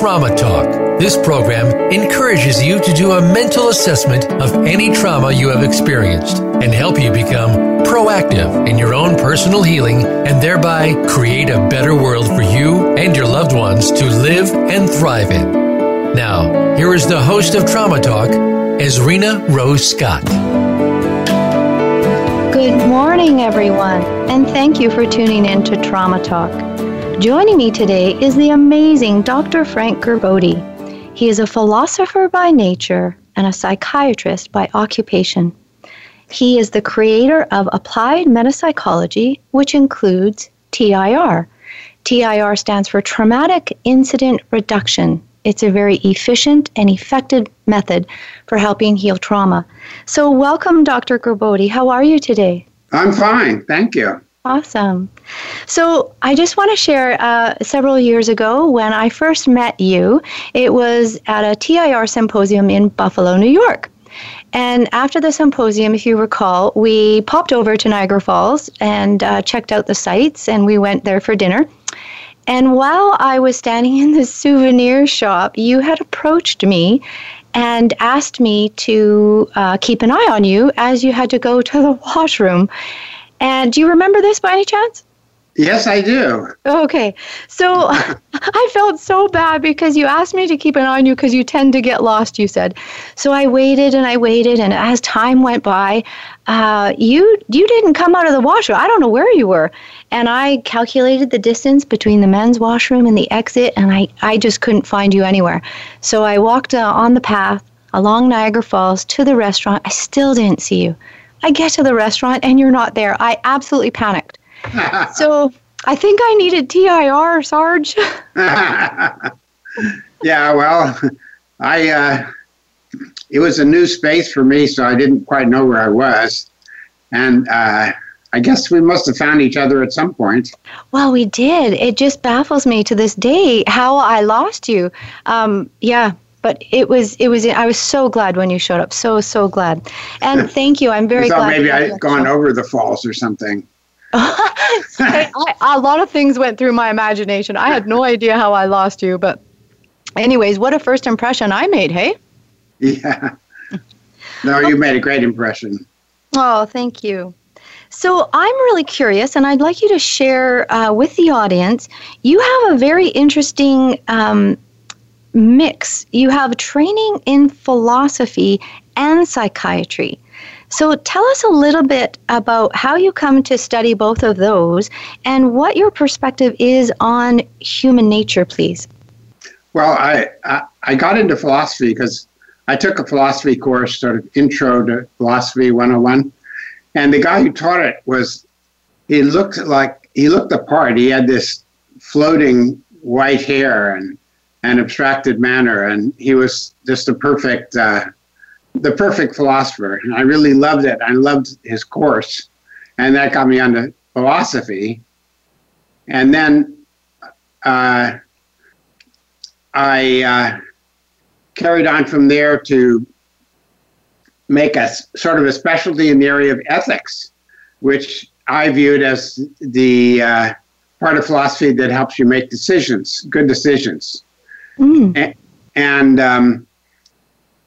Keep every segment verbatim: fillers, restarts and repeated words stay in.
Trauma Talk. This program encourages you to do a mental assessment of any trauma you have experienced and help you become proactive in your own personal healing and thereby create a better world for you and your loved ones to live and thrive in. Now, here is the host of Trauma Talk, Ezrina Rose Scott. Good morning, everyone, and thank you for tuning in to Trauma Talk. Joining me today is the amazing Doctor Frank Gerbode. He is a philosopher by nature and a psychiatrist by occupation. He is the creator of Applied Metapsychology, which includes T I R. T I R stands for Traumatic Incident Reduction. It's a very efficient and effective method for helping heal trauma. So welcome, Doctor Gerbode. How are you today? I'm fine. Thank you. Awesome. So I just want to share uh, several years ago when I first met you, it was at a T I R symposium in Buffalo, New York. And after the symposium, if you recall, we popped over to Niagara Falls and uh, checked out the sites, and we went there for dinner. And while I was standing in the souvenir shop, you had approached me and asked me to uh, keep an eye on you as you had to go to the washroom. And do you remember this by any chance? Yes, I do. Okay. So I felt so bad because you asked me to keep an eye on you because you tend to get lost, you said. So I waited and I waited, and as time went by, uh, you you didn't come out of the washroom. I don't know where you were. And I calculated the distance between the men's washroom and the exit, and I, I just couldn't find you anywhere. So I walked uh, on the path along Niagara Falls to the restaurant. I still didn't see you. I get to the restaurant, and you're not there. I absolutely panicked. So I think I needed T I R, Sarge. Yeah, well, I uh, it was a new space for me, so I didn't quite know where I was. And uh, I guess we must have found each other at some point. Well, we did. It just baffles me to this day how I lost you. Um, yeah. But it was, it was, I was so glad when you showed up. So, so glad. And thank you. I'm very glad. I thought maybe I had gone over the falls or something. I, I, a lot of things went through my imagination. I had no idea how I lost you. But anyways, what a first impression I made, hey? Yeah. No, you made a great impression. Oh, thank you. So I'm really curious, and I'd like you to share uh, with the audience, you have a very interesting um mix. You have training in philosophy and psychiatry. So tell us a little bit about how you come to study both of those and what your perspective is on human nature, please. Well, I I, I got into philosophy because I took a philosophy course, sort of intro to philosophy one oh one. And the guy who taught it was, he looked like, he looked the part. He had this floating white hair and an abstracted manner, and he was just the perfect, uh, the perfect philosopher. And I really loved it. I loved his course, and that got me onto philosophy. And then uh, I uh, carried on from there to make a sort of a specialty in the area of ethics, which I viewed as the uh, part of philosophy that helps you make decisions, good decisions. Mm. And, and um,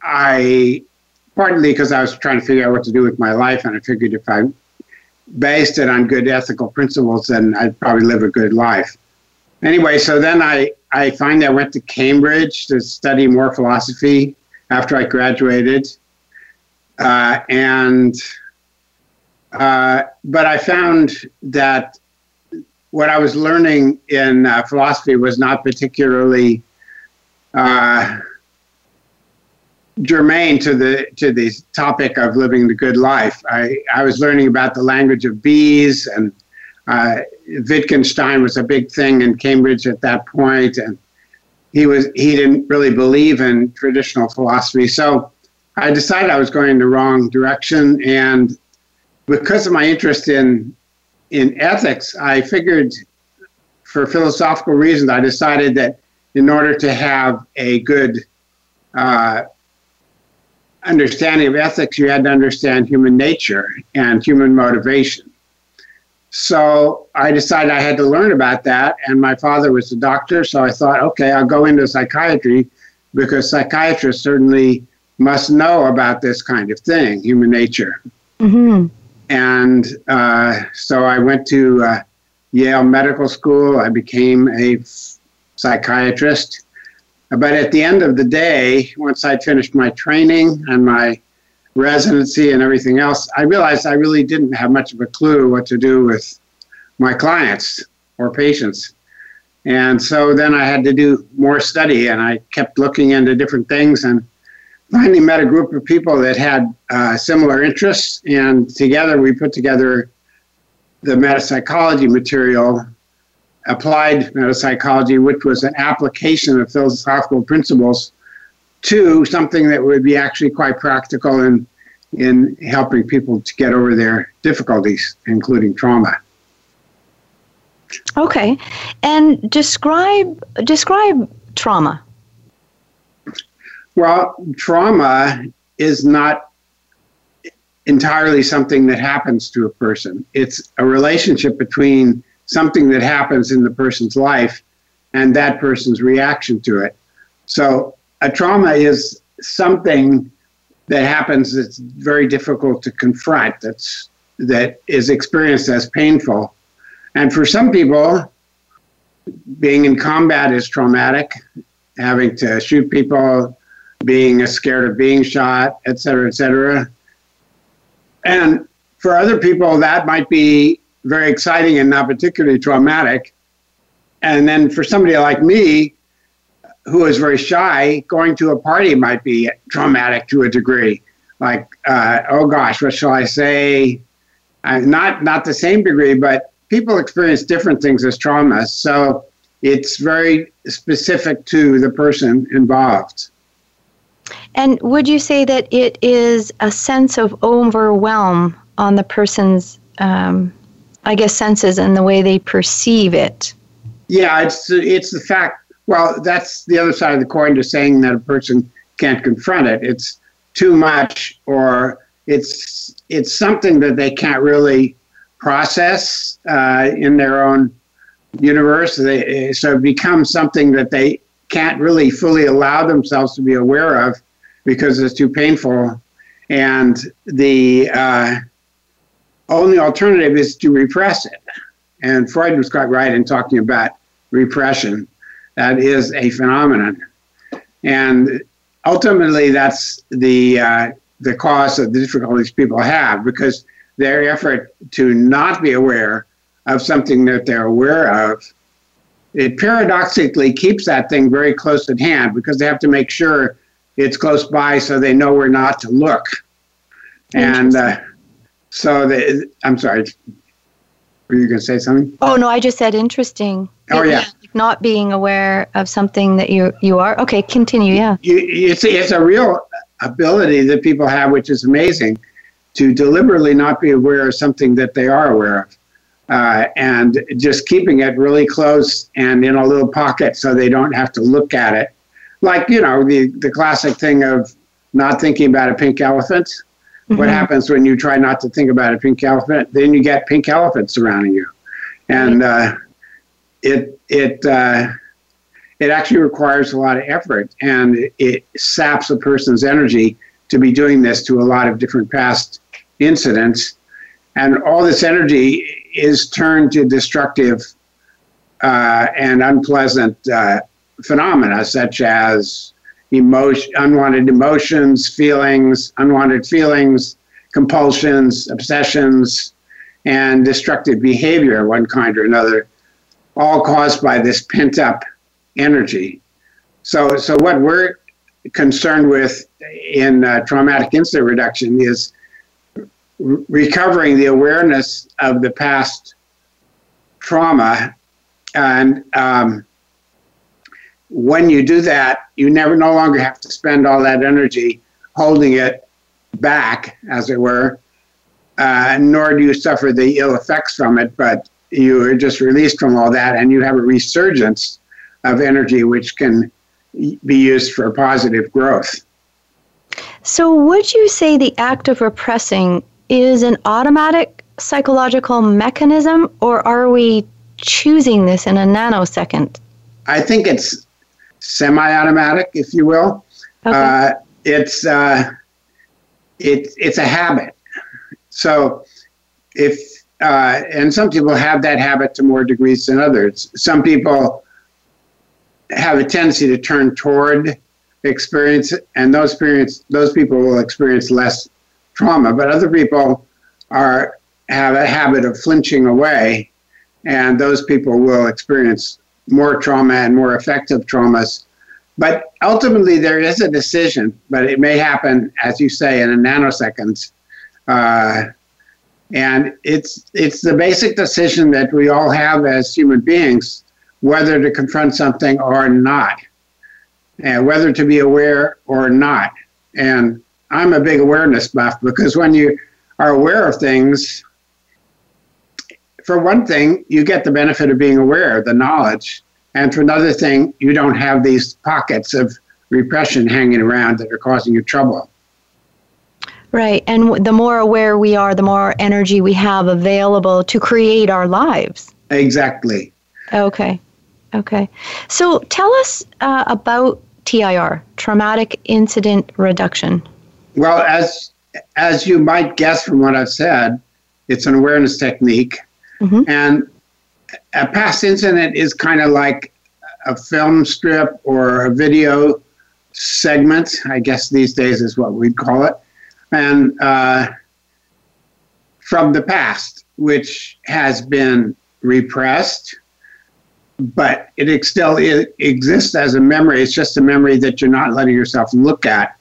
I, partly because I was trying to figure out what to do with my life, and I figured if I based it on good ethical principles, then I'd probably live a good life. Anyway, so then I, I finally I went to Cambridge to study more philosophy after I graduated. Uh, and uh, but I found that what I was learning in uh, philosophy was not particularly Uh, germane to the to the topic of living the good life. I, I was learning about the language of bees, and uh, Wittgenstein was a big thing in Cambridge at that point, and he was he didn't really believe in traditional philosophy. So I decided I was going in the wrong direction, and because of my interest in in ethics, I figured, for philosophical reasons, I decided that in order to have a good uh, understanding of ethics, you had to understand human nature and human motivation. So I decided I had to learn about that, and my father was a doctor, so I thought, okay, I'll go into psychiatry because psychiatrists certainly must know about this kind of thing, human nature. Mm-hmm. And uh, so I went to uh, Yale Medical School. I became a f- psychiatrist. But at the end of the day, once I'd finished my training and my residency and everything else, I realized I really didn't have much of a clue what to do with my clients or patients. And so then I had to do more study, and I kept looking into different things, and finally met a group of people that had uh, similar interests, and together we put together the metapsychology material, Applied Metapsychology, which was an application of philosophical principles to something that would be actually quite practical in, in helping people to get over their difficulties, including trauma. Okay. And describe describe trauma. Well, trauma is not entirely something that happens to a person. It's a relationship between something that happens in the person's life and that person's reaction to it. So a trauma is something that happens that's very difficult to confront, that's, that is experienced as painful. And for some people, being in combat is traumatic, having to shoot people, being scared of being shot, et cetera, et cetera. And for other people, that might be very exciting and not particularly traumatic. And then for somebody like me, who is very shy, going to a party might be traumatic to a degree. Like, uh, oh gosh, what shall I say? Uh, not not the same degree, but people experience different things as trauma. So it's very specific to the person involved. And would you say that it is a sense of overwhelm on the person's, um, I guess, senses and the way they perceive it? Yeah, it's it's the fact. Well, that's the other side of the coin to saying that a person can't confront it. It's too much, or it's it's something that they can't really process uh, in their own universe. They, so it becomes something that they can't really fully allow themselves to be aware of because it's too painful. And the uh, only alternative is to repress it. And Freud was quite right in talking about repression. That is a phenomenon. And ultimately, that's the uh, the cause of the difficulties people have, because their effort to not be aware of something that they're aware of, it paradoxically keeps that thing very close at hand, because they have to make sure it's close by so they know where not to look. And uh, so, the, I'm sorry, were you going to say something? Oh, no, I just said interesting. Oh, yeah. Not being aware of something that you you are. Okay, continue, yeah. You, it's, it's a real ability that people have, which is amazing, to deliberately not be aware of something that they are aware of. Uh, and just keeping it really close and in a little pocket so they don't have to look at it. Like, you know, the, the classic thing of not thinking about a pink elephant. Mm-hmm. What happens when you try not to think about a pink elephant? Then you get pink elephants surrounding you. And uh, it it uh, it actually requires a lot of effort, and it, it saps a person's energy to be doing this to a lot of different past incidents. And all this energy is turned to destructive uh, and unpleasant uh, phenomena, such as emotion, unwanted emotions, feelings, unwanted feelings, compulsions, obsessions, and destructive behavior of one kind or another, all caused by this pent-up energy. So, so what we're concerned with in uh, traumatic incident reduction is recovering the awareness of the past trauma. And um, when you do that, you never no longer have to spend all that energy holding it back, as it were, uh, nor do you suffer the ill effects from it, but you are just released from all that, and you have a resurgence of energy which can be used for positive growth. So would you say the act of repressing is an automatic psychological mechanism, or are we choosing this in a nanosecond? I think it's semi-automatic, if you will. Okay. Uh, it's uh, it, it's a habit. So if uh, and some people have that habit to more degrees than others. Some people have a tendency to turn toward experience, and those experience those people will experience less trauma. But other people are have a habit of flinching away, and those people will experience more trauma and more effective traumas. But ultimately, there is a decision, but it may happen, as you say, in a nanosecond. Uh, and it's it's the basic decision that we all have as human beings, whether to confront something or not, and whether to be aware or not. And I'm a big awareness buff, because when you are aware of things, for one thing, you get the benefit of being aware, the knowledge. And for another thing, you don't have these pockets of repression hanging around that are causing you trouble. Right. And the more aware we are, the more energy we have available to create our lives. Exactly. Okay. Okay. So tell us uh, about T I R, Traumatic Incident Reduction. Well, as as you might guess from what I've said, it's an awareness technique. Mm-hmm. And a past incident is kind of like a film strip or a video segment, I guess these days is what we'd call it, and uh, from the past, which has been repressed, but it still it exists as a memory. It's just a memory that you're not letting yourself look at.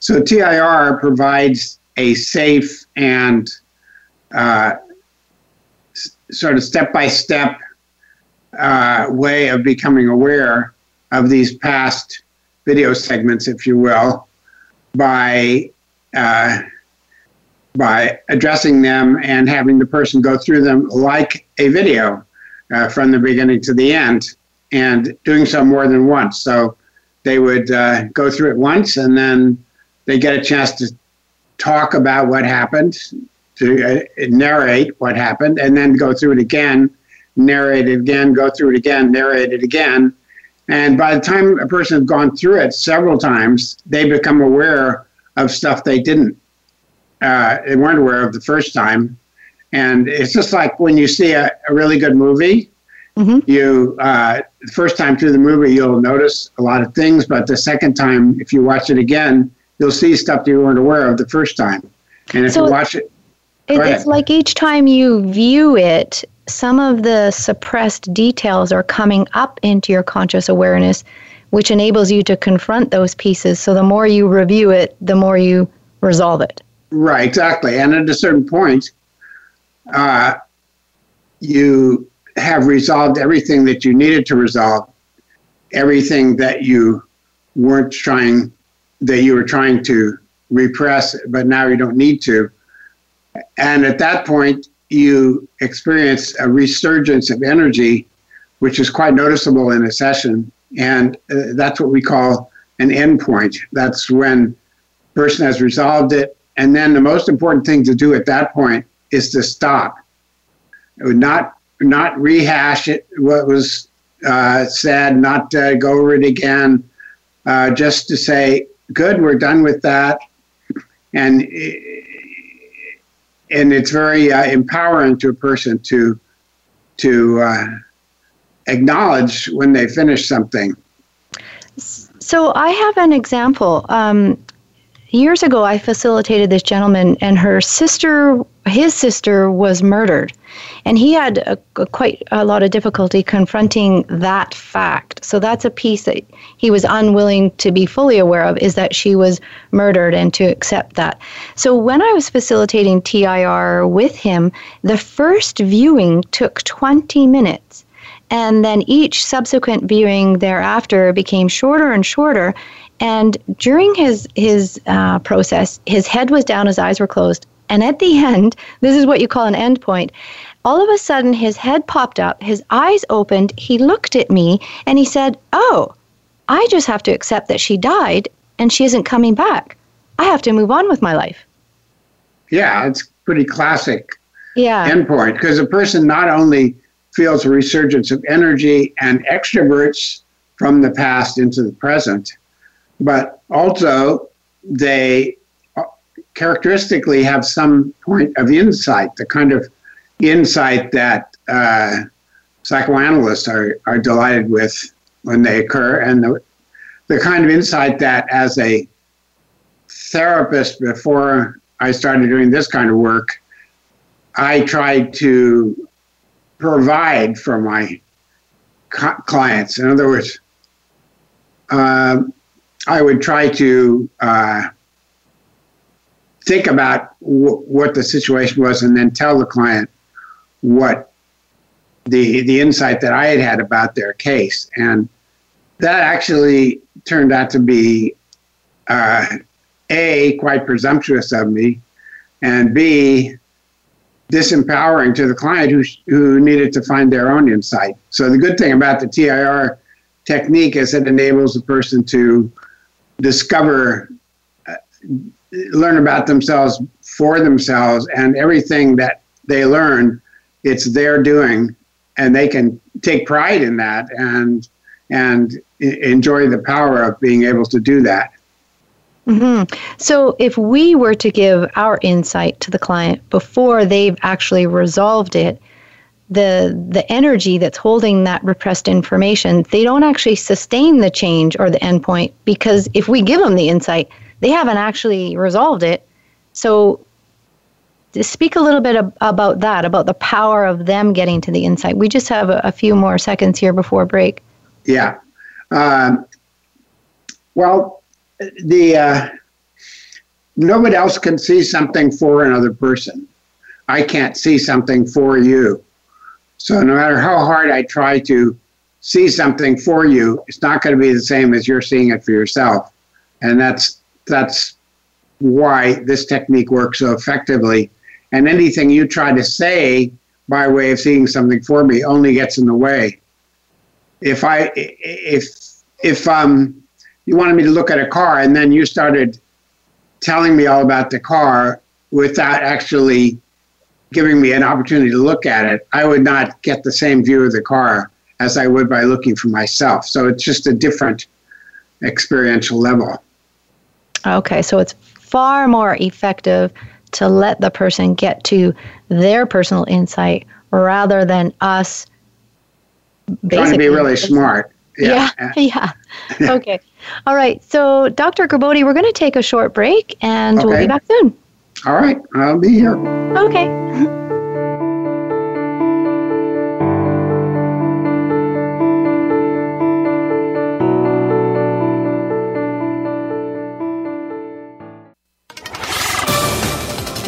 So T I R provides a safe and uh, sort of step-by-step uh, way of becoming aware of these past video segments, if you will, by uh, by addressing them and having the person go through them like a video uh, from the beginning to the end, and doing so more than once. So they would uh, go through it once, and then they get a chance to talk about what happened, to narrate what happened, and then go through it again, narrate it again, go through it again, narrate it again. And by the time a person has gone through it several times, they become aware of stuff they didn't, uh, they weren't aware of the first time. And it's just like when you see a, a really good movie, mm-hmm. you, uh, the first time through the movie, you'll notice a lot of things, but the second time, if you watch it again, you'll see stuff you weren't aware of the first time. And if so you watch it, It, it's like each time you view it, some of the suppressed details are coming up into your conscious awareness, which enables you to confront those pieces. So the more you review it, the more you resolve it. Right, exactly. And at a certain point, uh, you have resolved everything that you needed to resolve, everything that you weren't trying, that you were trying to repress, but now you don't need to. And at that point, you experience a resurgence of energy, which is quite noticeable in a session. And uh, that's what we call an end point. That's when the person has resolved it. And then the most important thing to do at that point is to stop. Not not rehash it, what was uh, said, not uh, go over it again, uh, just to say, good, we're done with that. And it, And it's very uh, empowering to a person to to uh, acknowledge when they finish something. So I have an example. Um, years ago, I facilitated this gentleman, and her sister, his sister, was murdered, and he had a, a quite a lot of difficulty confronting that fact. So that's a piece that he was unwilling to be fully aware of, is that she was murdered, and to accept that. So when I was facilitating T I R with him, the first viewing took twenty minutes, and then each subsequent viewing thereafter became shorter and shorter. And during his his uh, process, his head was down, his eyes were closed. And at the end, this is what you call an end point. All of a sudden, his head popped up, his eyes opened, he looked at me, and he said, oh, I just have to accept that she died and she isn't coming back. I have to move on with my life. Yeah, it's pretty classic. yeah. endpoint, because a person not only feels a resurgence of energy and extroverts from the past into the present, but also they characteristically have some point of insight, the kind of insight that uh, psychoanalysts are, are delighted with when they occur, and the, the kind of insight that as a therapist, before I started doing this kind of work, I tried to provide for my co- clients. In other words, uh, I would try to uh, think about w- what the situation was and then tell the client what the the insight that I had had about their case. And that actually turned out to be uh, A, quite presumptuous of me, and B, disempowering to the client who who needed to find their own insight. So the good thing about the T I R technique is it enables the person to discover, uh, learn about themselves for themselves, and everything that they learn, it's their doing, and they can take pride in that and and enjoy the power of being able to do that. Mm-hmm. So if we were to give our insight to the client before they've actually resolved it, the the energy that's holding that repressed information, they don't actually sustain the change or the endpoint, because if we give them the insight, they haven't actually resolved it. So speak a little bit ab- about that, about the power of them getting to the insight. We just have a, a few more seconds here before break. Yeah. Um, well, The uh, nobody else can see something for another person. I can't see something for you. So no matter how hard I try to see something for you, it's not going to be the same as you're seeing it for yourself. And that's that's why this technique works so effectively. And anything you try to say by way of seeing something for me only gets in the way. If I if if um. You wanted me to look at a car, and then you started telling me all about the car without actually giving me an opportunity to look at it, I would not get the same view of the car as I would by looking for myself. So it's just a different experiential level. Okay, so it's far more effective to let the person get to their personal insight rather than us basically trying to be really smart. Yeah, yeah, yeah. Okay. All right. So, Doctor Gerbode, we're going to take a short break, and okay. We'll be back soon. All right. I'll be here. Okay.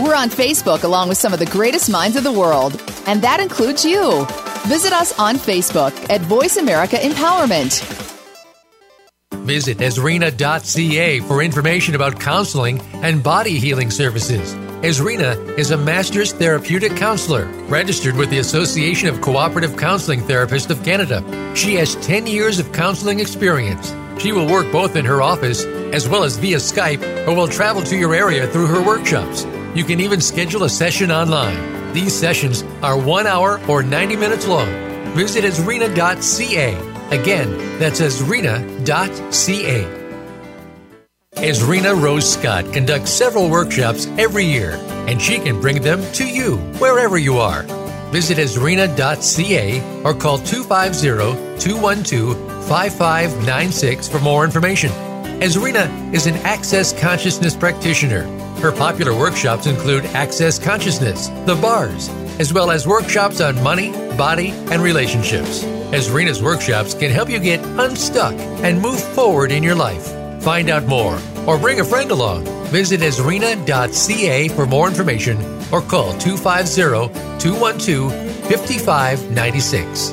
We're on Facebook along with some of the greatest minds of the world, and that includes you. Visit us on Facebook at Voice America Empowerment. Visit Ezrina dot c a for information about counseling and body healing services. Ezrina is a master's therapeutic counselor registered with the Association of Cooperative Counseling Therapists of Canada. She has ten years of counseling experience. She will work both in her office as well as via Skype, or will travel to your area through her workshops. You can even schedule a session online. These sessions are one hour or ninety minutes long. Visit Ezrina dot c a. Again, that's Ezrina dot c a. Ezrina Rose Scott conducts several workshops every year, and she can bring them to you wherever you are. Visit Ezrina dot c a or call two five zero, two one two, five five nine six for more information. Ezrina is an Access Consciousness practitioner. Her popular workshops include Access Consciousness, The Bars, as well as workshops on money, body, and relationships. Ezrina's workshops can help you get unstuck and move forward in your life. Find out more or bring a friend along. Visit Ezrina dot c a for more information or call two five zero, two one two, five five nine six.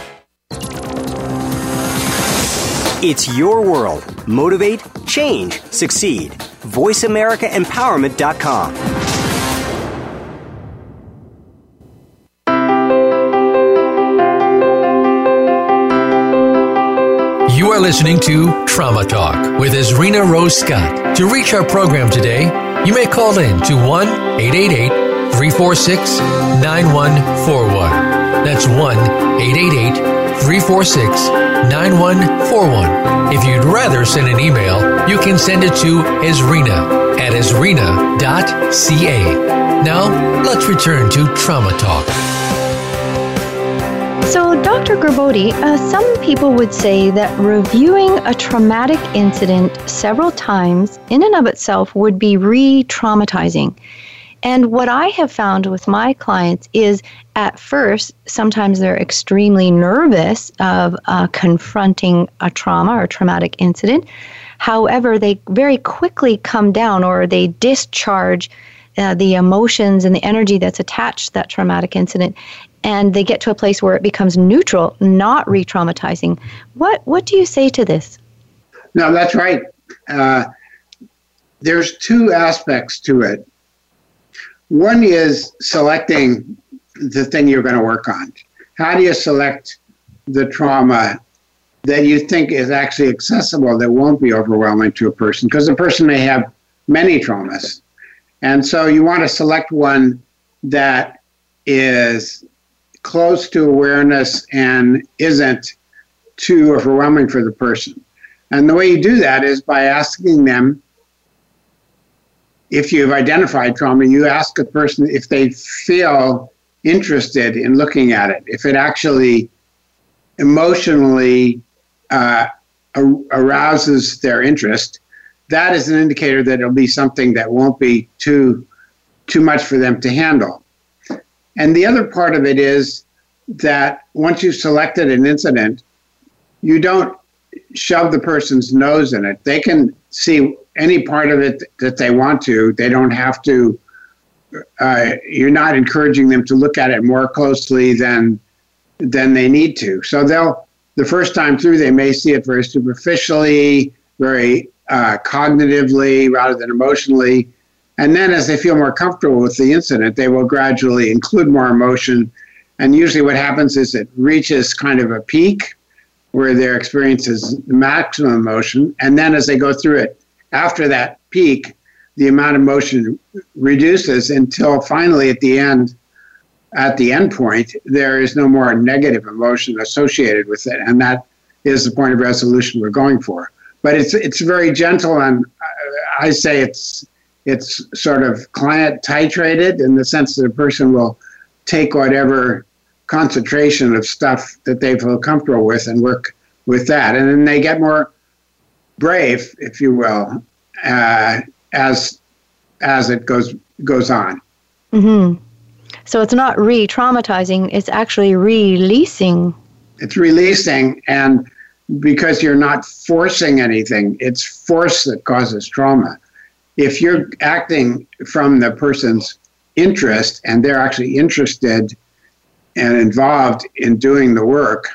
It's your world. Motivate, change, succeed. voice america empowerment dot com. You are listening to Trauma Talk with Ezrina Rose Scott. To reach our program today, you may call in to one eight eight eight, three four six, nine one four one. That's one eight eight eight, three four six, nine one four one. If you'd rather send an email, you can send it to Ezrina at ezrina dot c a. Now, let's return to Trauma Talk. So, Doctor Gerbode, uh, some people would say that reviewing a traumatic incident several times in and of itself would be re-traumatizing. And what I have found with my clients is at first, sometimes they're extremely nervous of uh, confronting a trauma or traumatic incident. However, they very quickly come down, or they discharge uh, the emotions and the energy that's attached to that traumatic incident. And they get to a place where it becomes neutral, not re-traumatizing. What, what do you say to this? No, that's right. Uh, there's two aspects to it. One is selecting the thing you're going to work on. How do you select the trauma that you think is actually accessible, that won't be overwhelming to a person? Because a person may have many traumas. And so you want to select one that is close to awareness and isn't too overwhelming for the person. And the way you do that is by asking them, if you've identified trauma, you ask a person if they feel interested in looking at it, if it actually emotionally uh, arouses their interest. That is an indicator that it'll be something that won't be too too much for them to handle. And the other part of it is that once you've selected an incident, you don't shove the person's nose in it. They can see any part of it that they want to. They don't have to, uh, you're not encouraging them to look at it more closely than than they need to. So they'll, the first time through, they may see it very superficially, very uh, cognitively rather than emotionally. And then as they feel more comfortable with the incident, they will gradually include more emotion. And usually what happens is it reaches kind of a peak where their experience is maximum emotion. And then as they go through it, after that peak, the amount of emotion reduces until finally at the end, at the end point, there is no more negative emotion associated with it. And that is the point of resolution we're going for. But it's it's very gentle, and I say it's It's sort of client titrated in the sense that a person will take whatever concentration of stuff that they feel comfortable with and work with that. And then they get more brave, if you will, uh, as as it goes goes on. Mm-hmm. So it's not re-traumatizing, it's actually releasing. It's releasing, and because you're not forcing anything, it's force that causes trauma. If you're acting from the person's interest and they're actually interested and involved in doing the work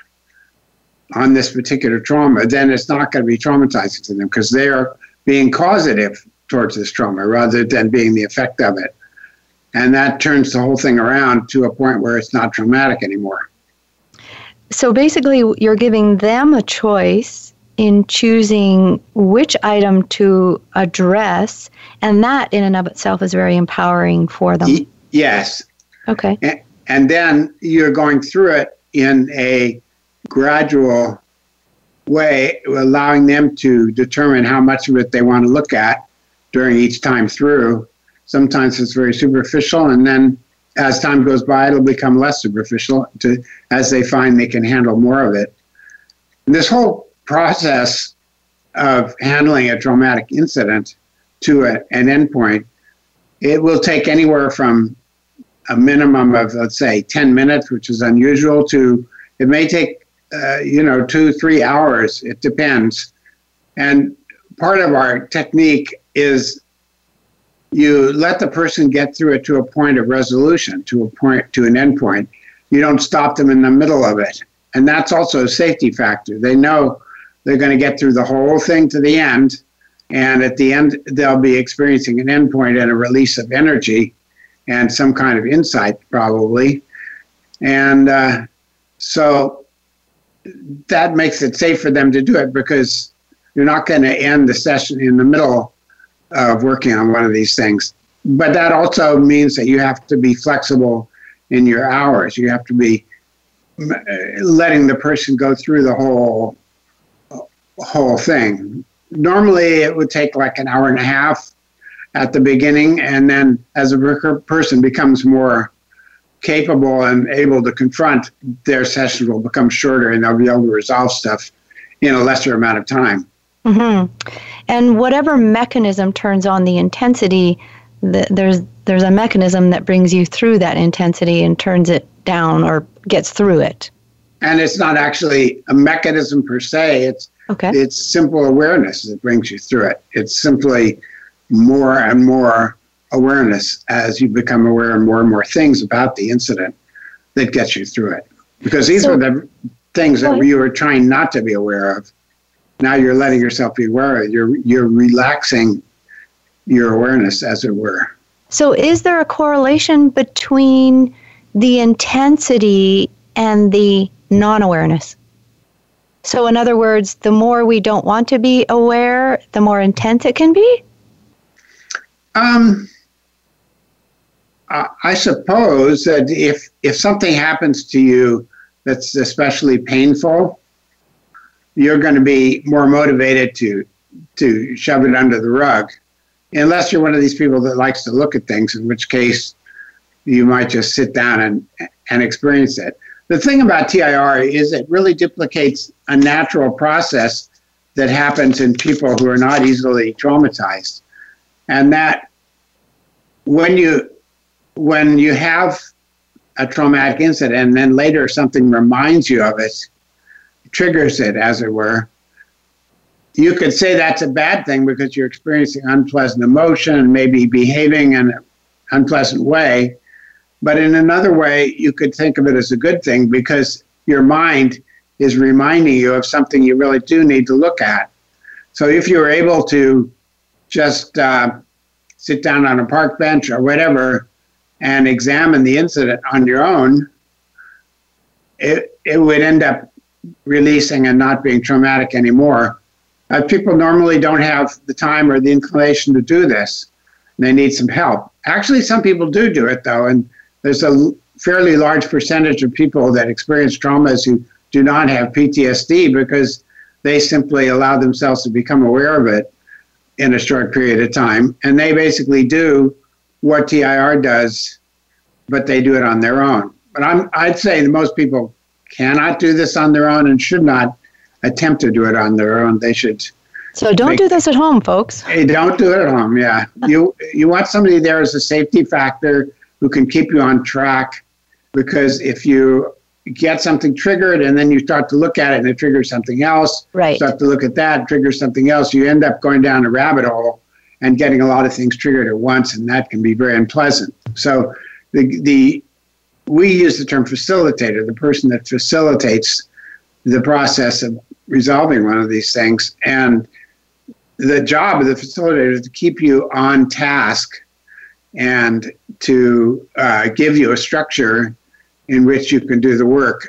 on this particular trauma, then it's not going to be traumatizing to them because they are being causative towards this trauma rather than being the effect of it. And that turns the whole thing around to a point where it's not traumatic anymore. So basically, you're giving them a choice in choosing which item to address, and that in and of itself is very empowering for them. Yes. Okay. And, and then you're going through it in a gradual way, allowing them to determine how much of it they want to look at during each time through. Sometimes it's very superficial, and then as time goes by, it'll become less superficial to, as they find they can handle more of it. And this whole process of handling a traumatic incident to a, an endpoint, it will take anywhere from a minimum of, let's say, ten minutes, which is unusual, to it may take, uh, you know, two, three hours. It depends. And part of our technique is you let the person get through it to a point of resolution, to a point, to an end point. You don't stop them in the middle of it. And that's also a safety factor. They know they're going to get through the whole thing to the end. And at the end, they'll be experiencing an end point and a release of energy and some kind of insight, probably. And uh, so that makes it safe for them to do it, because you're not going to end the session in the middle of working on one of these things. But that also means that you have to be flexible in your hours. You have to be letting the person go through the whole whole thing. Normally, it would take like an hour and a half at the beginning, and then as a person becomes more capable and able to confront, their session will become shorter, and they'll be able to resolve stuff in a lesser amount of time. Mm-hmm. And whatever mechanism turns on the intensity, the, there's there's a mechanism that brings you through that intensity and turns it down or gets through it. And it's not actually a mechanism per se. It's okay. It's simple awareness that brings you through it. It's simply more and more awareness as you become aware of more and more things about the incident that gets you through it. Because these so, were the things that you were trying not to be aware of. Now you're letting yourself be aware of it. You're, you're relaxing your awareness, as it were. So is there a correlation between the intensity and the non-awareness? So in other words, the more we don't want to be aware, the more intense it can be? Um, I, I suppose that if if something happens to you that's especially painful, you're going to be more motivated to to shove it under the rug, unless you're one of these people that likes to look at things, in which case you might just sit down and and experience it. The thing about T I R is it really duplicates a natural process that happens in people who are not easily traumatized. And that when you when you have a traumatic incident and then later something reminds you of it, triggers it, as it were, you could say that's a bad thing because you're experiencing unpleasant emotion and maybe behaving in an unpleasant way. But in another way, you could think of it as a good thing because your mind is reminding you of something you really do need to look at. So if you were able to just uh, sit down on a park bench or whatever and examine the incident on your own, it it would end up releasing and not being traumatic anymore. Uh, people normally don't have the time or the inclination to do this. They need some help. Actually, some people do do it, though, and there's a fairly large percentage of people that experience traumas who do not have P T S D because they simply allow themselves to become aware of it in a short period of time. And they basically do what T I R does, but they do it on their own. But I'm, I'd say that most people cannot do this on their own and should not attempt to do it on their own. They should. So don't make, do this at home, folks. Hey, don't do it at home, yeah. You you want somebody there as a safety factor who can keep you on track, because if you get something triggered and then you start to look at it and it triggers something else, right. Start to look at that, triggers something else, you end up going down a rabbit hole and getting a lot of things triggered at once, and that can be very unpleasant. So the the we use the term facilitator, the person that facilitates the process of resolving one of these things. And the job of the facilitator is to keep you on task and to uh, give you a structure in which you can do the work,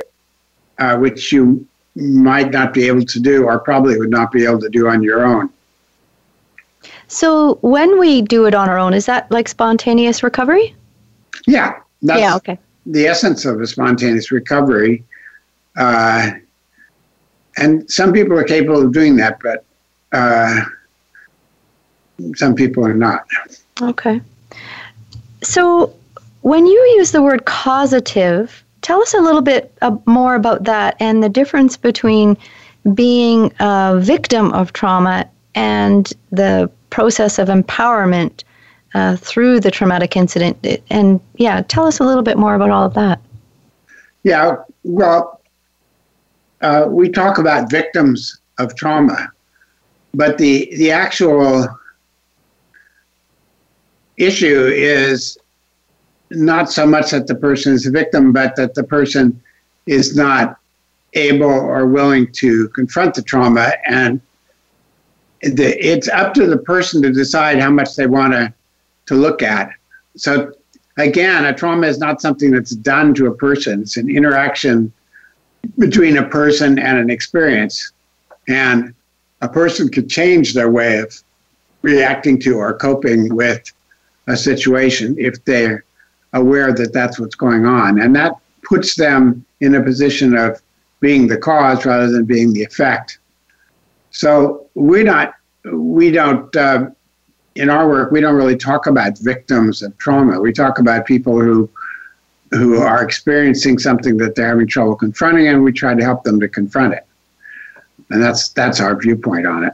uh, which you might not be able to do or probably would not be able to do on your own. So when we do it on our own, is that like spontaneous recovery? Yeah. That's yeah, okay. The essence of a spontaneous recovery. Uh, and some people are capable of doing that, but uh, some people are not. Okay. So when you use the word causative, tell us a little bit uh, more about that and the difference between being a victim of trauma and the process of empowerment uh, through the traumatic incident. And, yeah, tell us a little bit more about all of that. Yeah, well, uh, we talk about victims of trauma, but the, the actual issue is not so much that the person is a victim, but that the person is not able or willing to confront the trauma. And the, it's up to the person to decide how much they want to, to look at. So again, a trauma is not something that's done to a person. It's an interaction between a person and an experience. And a person could change their way of reacting to or coping with a situation if they're aware that that's what's going on. And that puts them in a position of being the cause rather than being the effect. So we're not, we don't, uh, in our work, we don't really talk about victims of trauma. We talk about people who who are experiencing something that they're having trouble confronting, and we try to help them to confront it. And that's that's our viewpoint on it.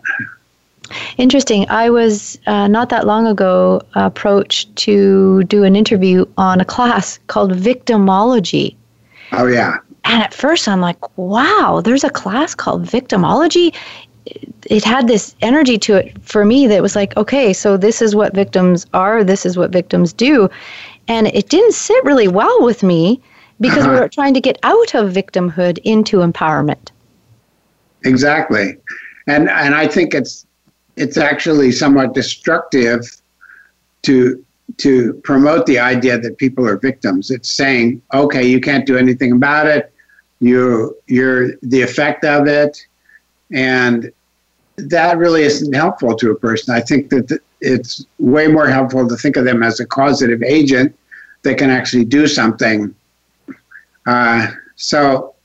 Interesting. I was uh, not that long ago approached to do an interview on a class called Victimology. Oh, yeah. And at first I'm like, wow, there's a class called Victimology? It had this energy to it for me that was like, okay, so this is what victims are, this is what victims do. And it didn't sit really well with me because uh-huh. we were trying to get out of victimhood into empowerment. Exactly. And and I think it's it's actually somewhat destructive to to promote the idea that people are victims. It's saying, okay, you can't do anything about it. You you're the effect of it. And that really isn't helpful to a person. I think that it's way more helpful to think of them as a causative agent that can actually do something. Uh, so.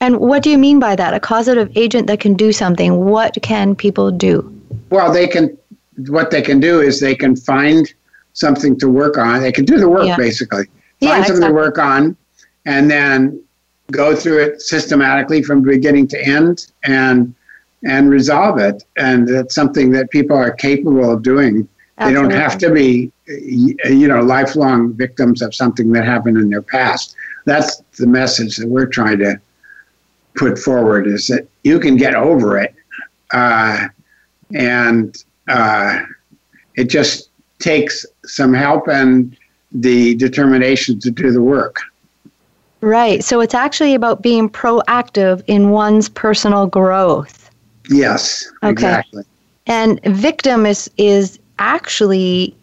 And what do you mean by that? A causative agent that can do something. What can people do? Well, they can, what they can do is they can find something to work on. They can do the work, yeah. basically. Find yeah, something exactly. to work on, and then go through it systematically from beginning to end and and resolve it. And that's something that people are capable of doing. Absolutely. They don't have to be, you know, lifelong victims of something that happened in their past. That's the message that we're trying to put forward, is that you can get over it. Uh, and uh, it just takes some help and the determination to do the work. Right. So it's actually about being proactive in one's personal growth. Yes, okay. Exactly. And victim is, is actually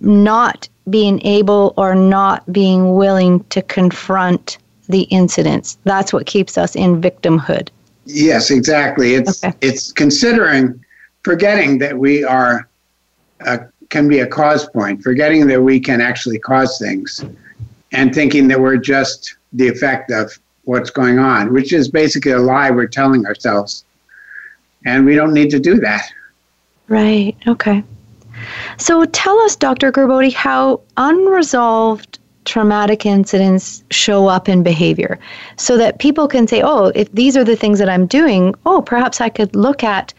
not being able or not being willing to confront the incidents. That's what keeps us in victimhood. Yes, exactly. It's okay. It's considering, forgetting that we are, a, can be a cause point, forgetting that we can actually cause things, and thinking that we're just the effect of what's going on, which is basically a lie we're telling ourselves. And we don't need to do that. Right. Okay. So tell us, Doctor Gerbode, how unresolved traumatic incidents show up in behavior so that people can say, oh, if these are the things that I'm doing, oh, perhaps I could look at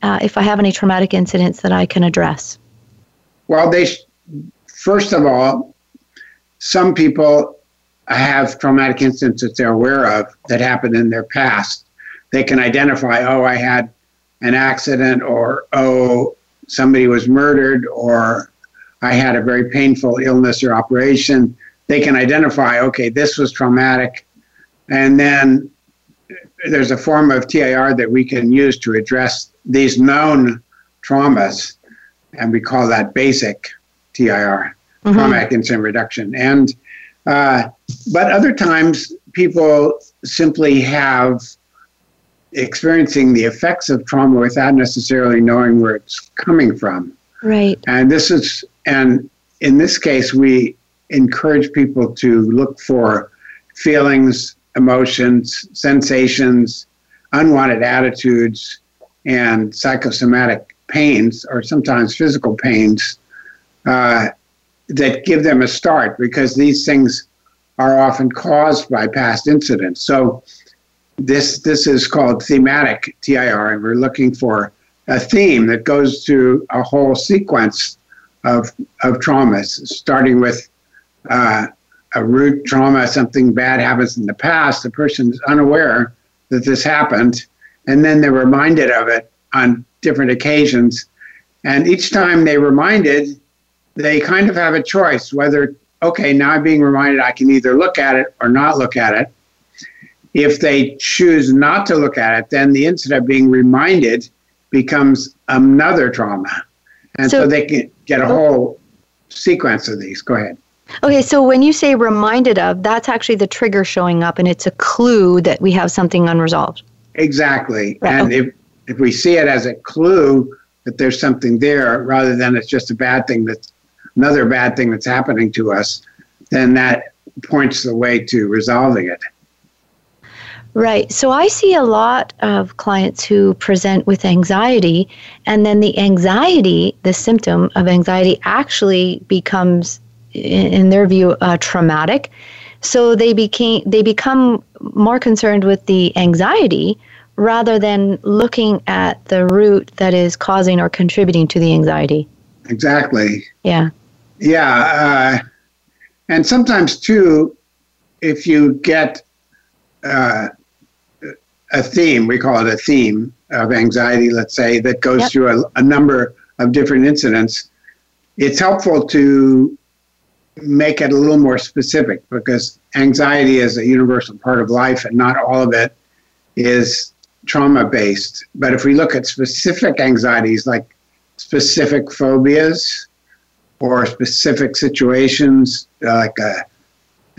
uh, if I have any traumatic incidents that I can address. Well, they sh- first of all, some people have traumatic incidents that they're aware of that happened in their past. They can identify, oh, I had an accident, or, oh, somebody was murdered, or I had a very painful illness or operation. They can identify, okay, this was traumatic. And then there's a form of T I R that we can use to address these known traumas, and we call that basic T I R. Mm-hmm. Traumatic incident reduction. And, uh, but other times people simply have experiencing the effects of trauma without necessarily knowing where it's coming from. Right. And this is, and in this case, we encourage people to look for feelings, emotions, sensations, unwanted attitudes, and psychosomatic pains, or sometimes physical pains, uh, that give them a start, because these things are often caused by past incidents. So this this is called thematic T I R, and we're looking for a theme that goes through a whole sequence of of traumas, starting with uh, a root trauma, something bad happens in the past, the person is unaware that this happened, and then they're reminded of it on different occasions. And each time they're reminded, they kind of have a choice whether, okay, now I'm being reminded I can either look at it or not look at it. If they choose not to look at it, then the incident of being reminded becomes another trauma. And so, so they can get a whole sequence of these. Go ahead. Okay, so when you say reminded of, that's actually the trigger showing up, and it's a clue that we have something unresolved. Exactly. Right. And if, if we see it as a clue that there's something there, rather than it's just a bad thing that's another bad thing that's happening to us, then that points the way to resolving it. Right. So I see a lot of clients who present with anxiety, and then the anxiety, the symptom of anxiety, actually becomes, in their view, uh, traumatic. So they became they become more concerned with the anxiety rather than looking at the root that is causing or contributing to the anxiety. Exactly. Yeah. Yeah. Uh, and sometimes, too, if you get uh, a theme, we call it a theme of anxiety, let's say, that goes yep. through a, a number of different incidents, it's helpful to make it a little more specific, because anxiety is a universal part of life and not all of it is trauma-based. But if we look at specific anxieties, like specific phobias or specific situations, like a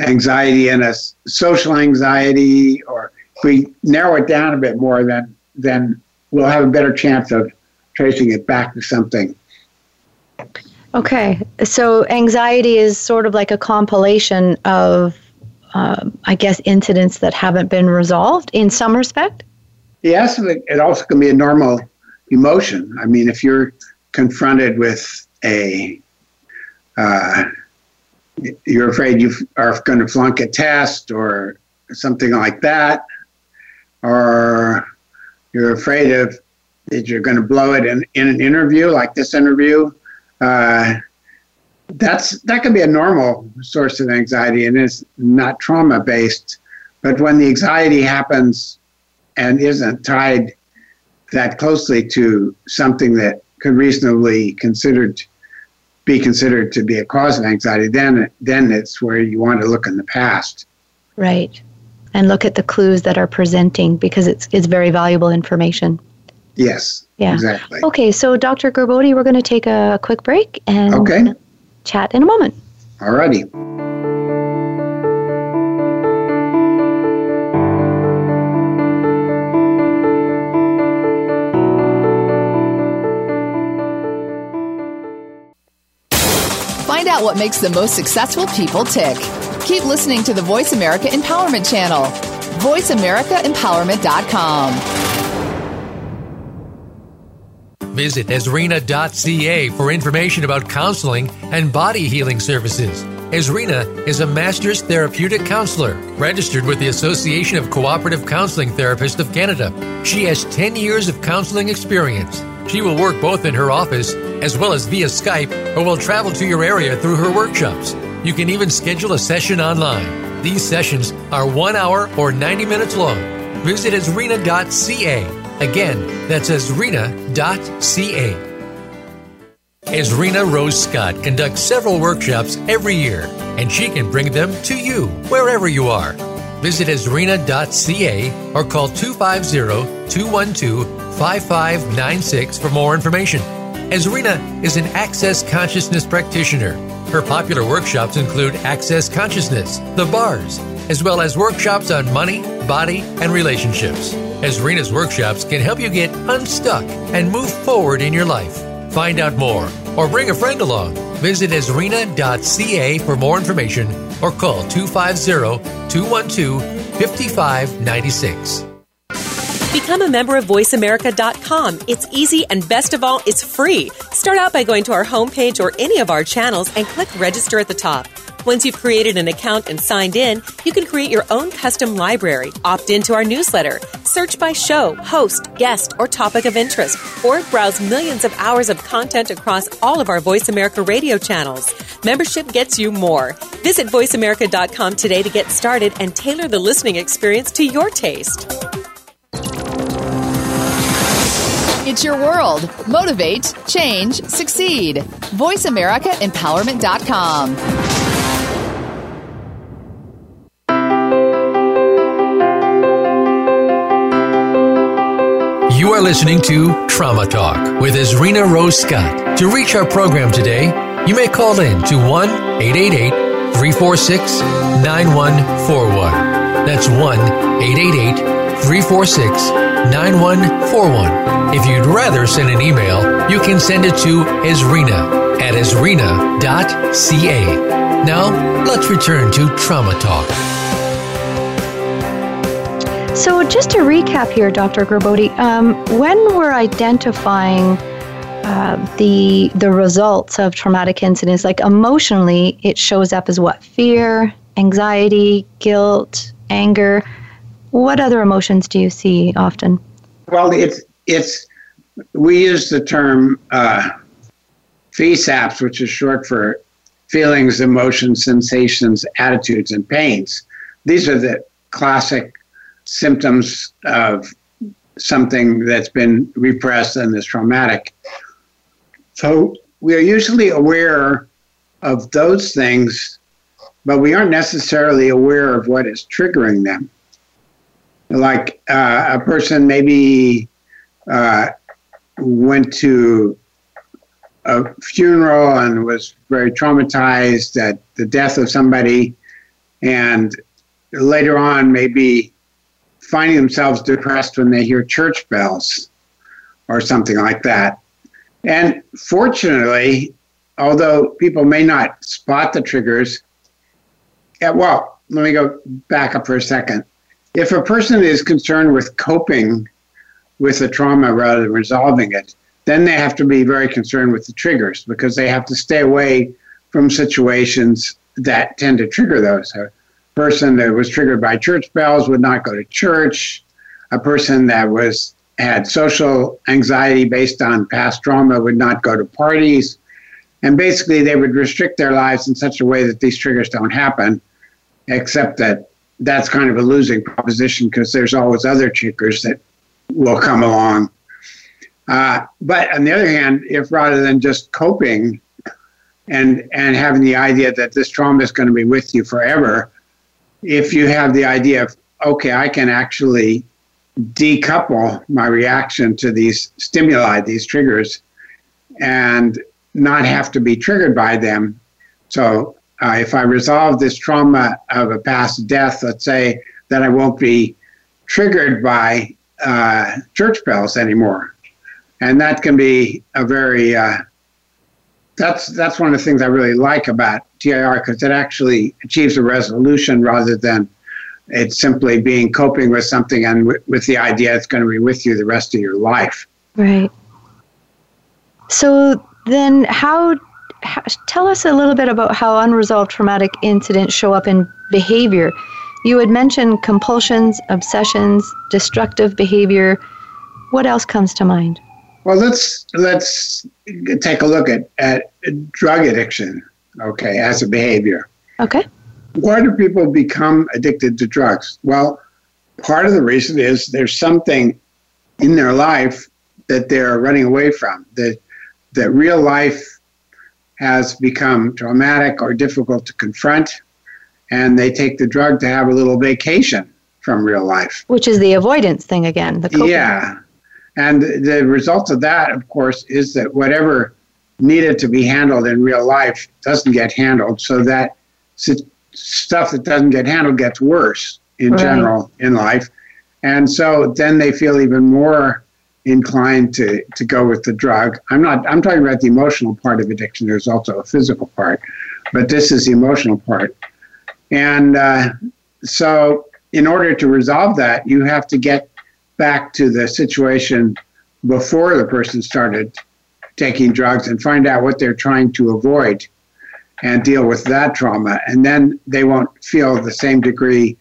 anxiety and a social anxiety, or if we narrow it down a bit more, then, then we'll have a better chance of tracing it back to something. Okay, so anxiety is sort of like a compilation of, uh, I guess, incidents that haven't been resolved in some respect? Yes, it also can be a normal emotion. I mean, if you're confronted with a, uh, you're afraid you are going to flunk a test or something like that, or you're afraid of that you're going to blow it in, in an interview like this interview, Uh, that's that can be a normal source of anxiety and is not trauma based. But when the anxiety happens and isn't tied that closely to something that could reasonably considered be considered to be a cause of anxiety, then then it's where you want to look in the past. Right, and look at the clues that are presenting, because it's it's very valuable information. Yes. Yeah. Exactly. Okay, so Doctor Gerbode, we're going to take a quick break and okay. chat in a moment. All righty. Find out what makes the most successful people tick. Keep listening to the Voice America Empowerment Channel. voice america empowerment dot com. Visit Ezrina dot c a for information about counseling and body healing services. Ezrina is a master's therapeutic counselor registered with the Association of Cooperative Counseling Therapists of Canada. She has ten years of counseling experience. She will work both in her office as well as via Skype, or will travel to your area through her workshops. You can even schedule a session online. These sessions are one hour or ninety minutes long. Visit Ezrina dot c a. Again, that's Ezrina dot c a. Ezrina Rose Scott conducts several workshops every year, and she can bring them to you wherever you are. Visit Ezrina dot c a or call two five zero, two one two, five five nine six for more information. Ezrina is an Access Consciousness practitioner. Her popular workshops include Access Consciousness, The Bars, as well as workshops on money, body, and relationships. Ezrina's workshops can help you get unstuck and move forward in your life. Find out more or bring a friend along. Visit Ezrina dot c a for more information or call two five zero, two one two, five five nine six. Become a member of voice america dot com. It's easy, and best of all, it's free. Start out by going to our homepage or any of our channels and click register at the top. Once you've created an account and signed in, you can create your own custom library, opt into our newsletter, search by show, host, guest, or topic of interest, or browse millions of hours of content across all of our Voice America radio channels. Membership gets you more. Visit voice america dot com today to get started and tailor the listening experience to your taste. It's your world. Motivate, change, succeed. voice america empowerment dot com. You are listening to Trauma Talk with Ezrina Rose Scott. To reach our program today, you may call in to one eight eight eight, three four six, nine one four one. That's one eight eight eight, three four six, nine one four one. If you'd rather send an email, you can send it to Ezrina at ezrina dot c a. Now, let's return to Trauma Talk. So just to recap here, Doctor Gerbode, um, when we're identifying uh, the the results of traumatic incidents, like emotionally, it shows up as what? Fear, anxiety, guilt, anger. What other emotions do you see often? Well, it's, it's we use the term uh, FESAPS, which is short for feelings, emotions, sensations, attitudes, and pains. These are the classic symptoms of something that's been repressed and is traumatic. So we are usually aware of those things, but we aren't necessarily aware of what is triggering them. Like uh, a person maybe uh, went to a funeral and was very traumatized at the death of somebody, and later on maybe finding themselves depressed when they hear church bells or something like that. And fortunately, although people may not spot the triggers, yeah, well, let me go back up for a second. If a person is concerned with coping with the trauma rather than resolving it, then they have to be very concerned with the triggers, because they have to stay away from situations that tend to trigger those. So, person that was triggered by church bells would not go to church. A person that was had social anxiety based on past trauma would not go to parties. And basically, they would restrict their lives in such a way that these triggers don't happen, except that that's kind of a losing proposition, because there's always other triggers that will come along. Uh, but on the other hand, if rather than just coping and, and having the idea that this trauma is going to be with you forever, if you have the idea of, okay, I can actually decouple my reaction to these stimuli, these triggers, and not have to be triggered by them. So uh, if I resolve this trauma of a past death, let's say, then I won't be triggered by uh, church bells anymore. And that can be a very, uh, that's that's one of the things I really like about T I R, because it actually achieves a resolution rather than it simply being coping with something and w- with the idea it's going to be with you the rest of your life. Right. So then how, how, tell us a little bit about how unresolved traumatic incidents show up in behavior. You had mentioned compulsions, obsessions, destructive behavior. What else comes to mind? Well, let's let's take a look at, at drug addiction. Okay, as a behavior. Okay. Why do people become addicted to drugs? Well, part of the reason is there's something in their life that they're running away from, that that real life has become traumatic or difficult to confront, and they take the drug to have a little vacation from real life. Which is the avoidance thing again, the coping. Yeah. And the result of that, of course, is that whatever needed to be handled in real life doesn't get handled, so that stuff that doesn't get handled gets worse in right. general in life. And so then they feel even more inclined to, to go with the drug. I'm not, I'm talking about the emotional part of addiction. There's also a physical part, but this is the emotional part. And uh, so in order to resolve that, you have to get back to the situation before the person started taking drugs and find out what they're trying to avoid and deal with that trauma. And then they won't feel the same degree,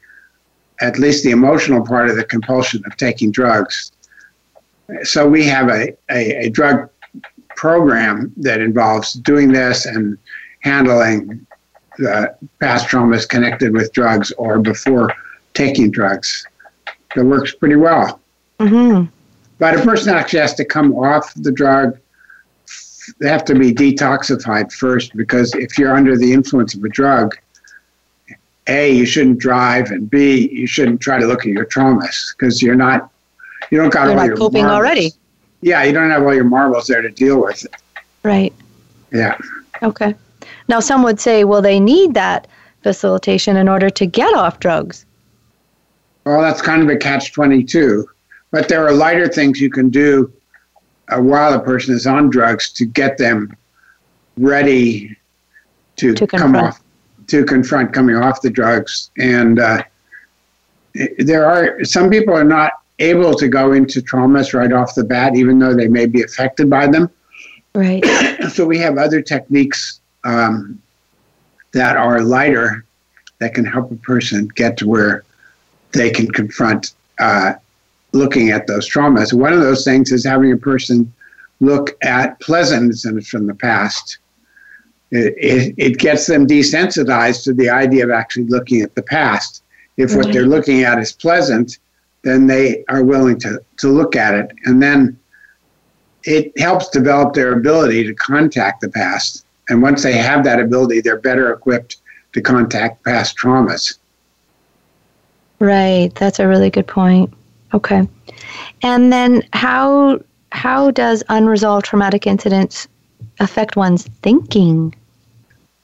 at least the emotional part of the compulsion of taking drugs. So we have a, a, a drug program that involves doing this and handling the past traumas connected with drugs or before taking drugs. That works pretty well. Mm-hmm. But a person actually has to come off the drug they have to be detoxified first, because if you're under the influence of a drug, A, you shouldn't drive, and B, you shouldn't try to look at your traumas, because you're not, you don't got you're all not your coping marbles. Already. Yeah, you don't have all your marbles there to deal with it. Right. Yeah. Okay. Now, some would say, well, they need that facilitation in order to get off drugs. Well, that's kind of a catch twenty-two. But there are lighter things you can do uh, while a person is on drugs to get them ready to, to come off. to confront coming off the drugs. And uh, there are, some people are not able to go into traumas right off the bat, even though they may be affected by them. Right. So we have other techniques um, that are lighter that can help a person get to where they can confront uh, looking at those traumas. One of those things is having a person look at pleasant incidents from the past. It, it gets them desensitized to the idea of actually looking at the past. If what they're looking at is pleasant, then they are willing to, to look at it. And then it helps develop their ability to contact the past. And once they have that ability, they're better equipped to contact past traumas. Right. That's a really good point. Okay. And then how how does unresolved traumatic incidents affect one's thinking?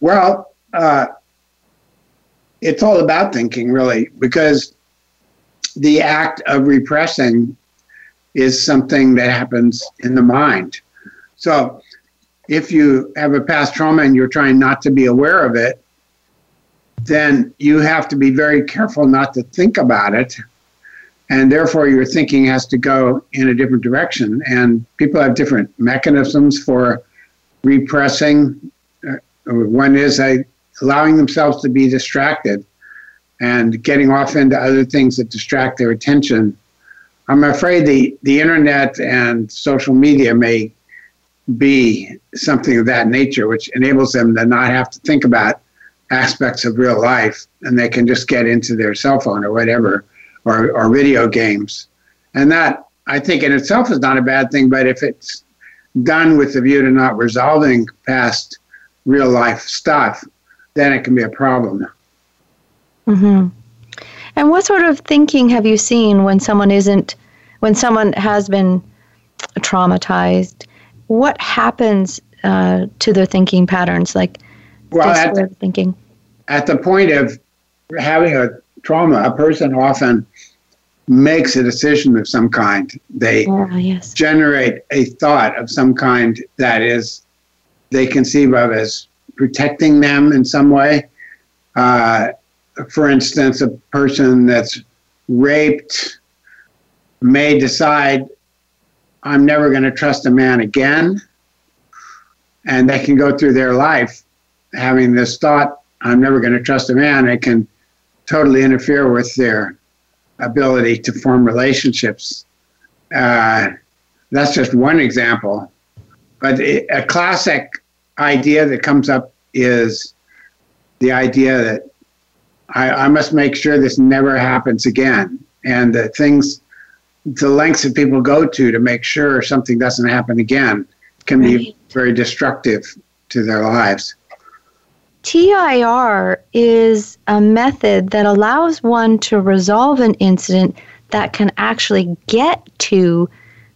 Well, uh, it's all about thinking, really, because the act of repressing is something that happens in the mind. So if you have a past trauma and you're trying not to be aware of it, then you have to be very careful not to think about it. And therefore, your thinking has to go in a different direction. And people have different mechanisms for repressing. Uh, one is uh, allowing themselves to be distracted and getting off into other things that distract their attention. I'm afraid the, the internet and social media may be something of that nature, which enables them to not have to think about aspects of real life, and they can just get into their cell phone or whatever, or, or video games. And that, I think, in itself is not a bad thing, but if it's done with the view to not resolving past real life stuff, then it can be a problem. Mm-hmm. And what sort of thinking have you seen when someone isn't, when someone has been traumatized? What happens uh, to their thinking patterns, like well, this at, way of thinking? At the point of having a trauma, a person often makes a decision of some kind. They oh, yes. generate a thought of some kind that is, they conceive of as protecting them in some way. Uh, for instance, a person that's raped may decide, I'm never going to trust a man again. And they can go through their life having this thought, I'm never going to trust a man. It can totally interfere with their ability to form relationships. Uh, that's just one example. But it, a classic idea that comes up is the idea that I, I must make sure this never happens again. And the things, the lengths that people go to to make sure something doesn't happen again can right. be very destructive to their lives. T I R is a method that allows one to resolve an incident that can actually get to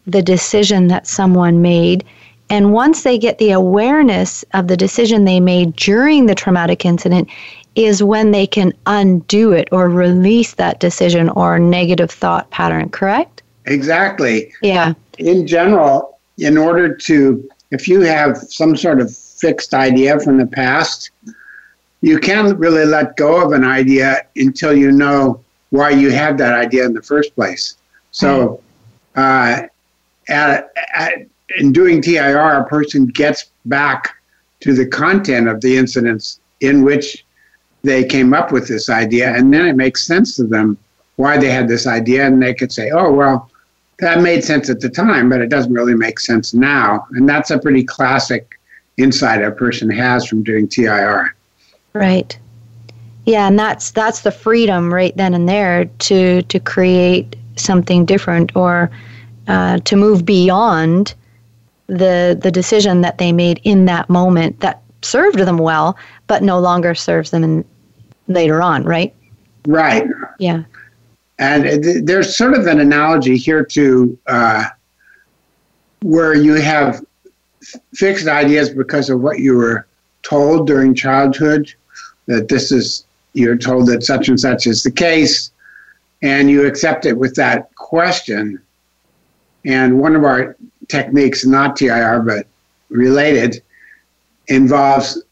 the decision that someone made. And once they get the awareness of the decision they made during the traumatic incident is when they can undo it or release that decision or negative thought pattern, correct? Exactly. Yeah. In general, in order to, if you have some sort of fixed idea from the past, you can't really let go of an idea until you know why you had that idea in the first place. So uh, at, at, in doing T I R, a person gets back to the content of the incidents in which they came up with this idea, and then it makes sense to them why they had this idea, and they could say, oh, well, that made sense at the time, but it doesn't really make sense now. And that's a pretty classic insight a person has from doing T I R. Right. Yeah, and that's that's the freedom right then and there to to create something different or uh, to move beyond the the decision that they made in that moment that served them well, but no longer serves them in, later on, right? Right. Yeah. And th- there's sort of an analogy here to uh, where you have f- fixed ideas because of what you were told during childhood, that this is, you're told that such and such is the case, and you accept it with that question. And one of our techniques, not T I R, but related, involves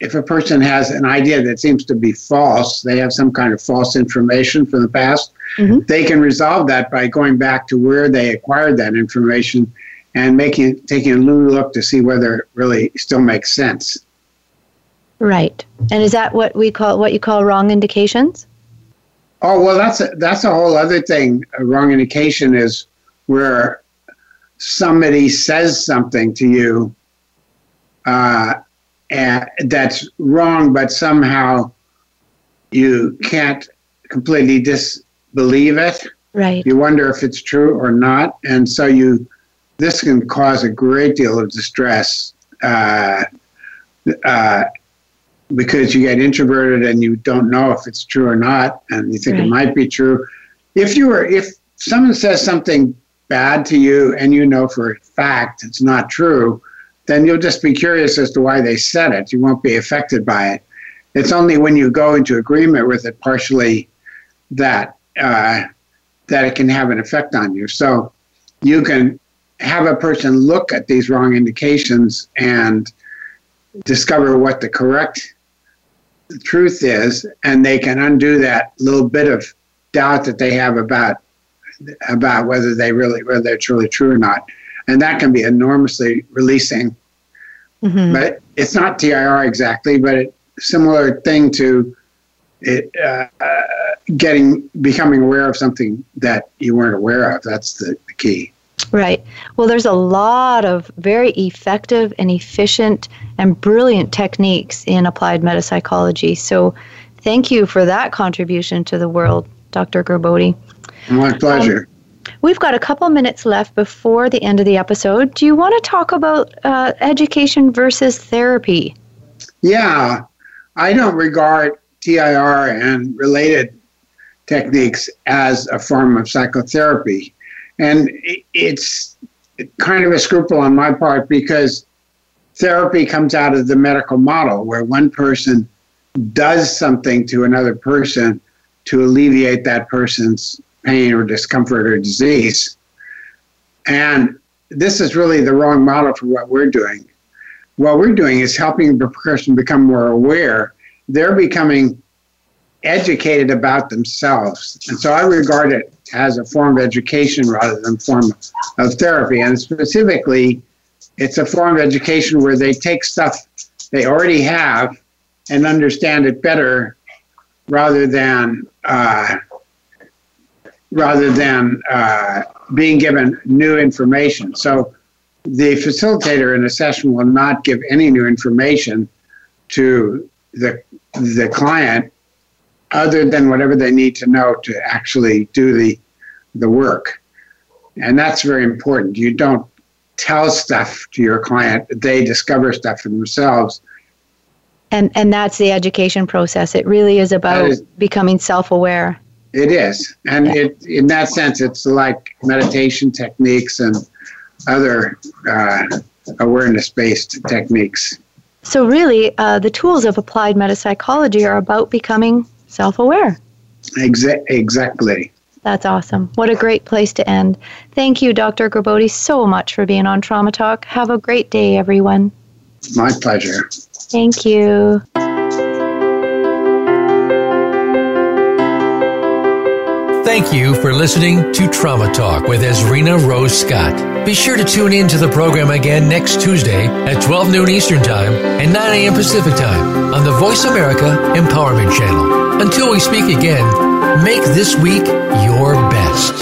if a person has an idea that seems to be false, they have some kind of false information from the past, mm-hmm. they can resolve that by going back to where they acquired that information and making taking a new look to see whether it really still makes sense. Right. And is that what we call what you call wrong indications? Oh, well, that's a, that's a whole other thing. A wrong indication is where somebody says something to you uh, and that's wrong, but somehow you can't completely disbelieve it. Right. You wonder if it's true or not, and so you this can cause a great deal of distress uh, uh, because you get introverted and you don't know if it's true or not, and you think right. it might be true. If you were if someone says something bad to you and you know for a fact it's not true, then you'll just be curious as to why they said it. You won't be affected by it. It's only when you go into agreement with it partially that uh, that it can have an effect on you. So you can have a person look at these wrong indications and discover what the correct truth is, and they can undo that little bit of doubt that they have about about whether they really whether it's really true or not. And that can be enormously releasing. Mm-hmm. But it's not T I R exactly, but a similar thing to it, uh, getting becoming aware of something that you weren't aware of. That's the, the key. Right. Well, there's a lot of very effective and efficient and brilliant techniques in applied metapsychology. So thank you for that contribution to the world, Doctor Gerbode. My pleasure. Um, We've got a couple minutes left before the end of the episode. Do you want to talk about uh, education versus therapy? Yeah. I don't regard T I R and related techniques as a form of psychotherapy. And it's kind of a scruple on my part because therapy comes out of the medical model where one person does something to another person to alleviate that person's pain or discomfort or disease. And this is really the wrong model for what we're doing. What we're doing is helping the person become more aware. They're becoming educated about themselves. And so I regard it as a form of education rather than a form of therapy. And specifically, it's a form of education where they take stuff they already have and understand it better rather than uh, rather than uh, being given new information. So the facilitator in a session will not give any new information to the the client other than whatever they need to know to actually do the the work. And that's very important. You don't tell stuff to your client. They discover stuff for themselves. And and that's the education process. It really is about is, becoming self-aware. It is. And yeah. it, in that sense, it's like meditation techniques and other uh, awareness-based techniques. So really, uh, the tools of applied metapsychology are about becoming self-aware. Exa- exactly. That's awesome. What a great place to end. Thank you, Doctor Gerbode, so much for being on Trauma Talk. Have a great day, everyone. My pleasure. Thank you. Thank you for listening to Trauma Talk with Ezrina Rose Scott. Be sure to tune in to the program again next Tuesday at twelve noon Eastern Time and nine a.m. Pacific Time on the Voice America Empowerment Channel. Until we speak again, make this week your best.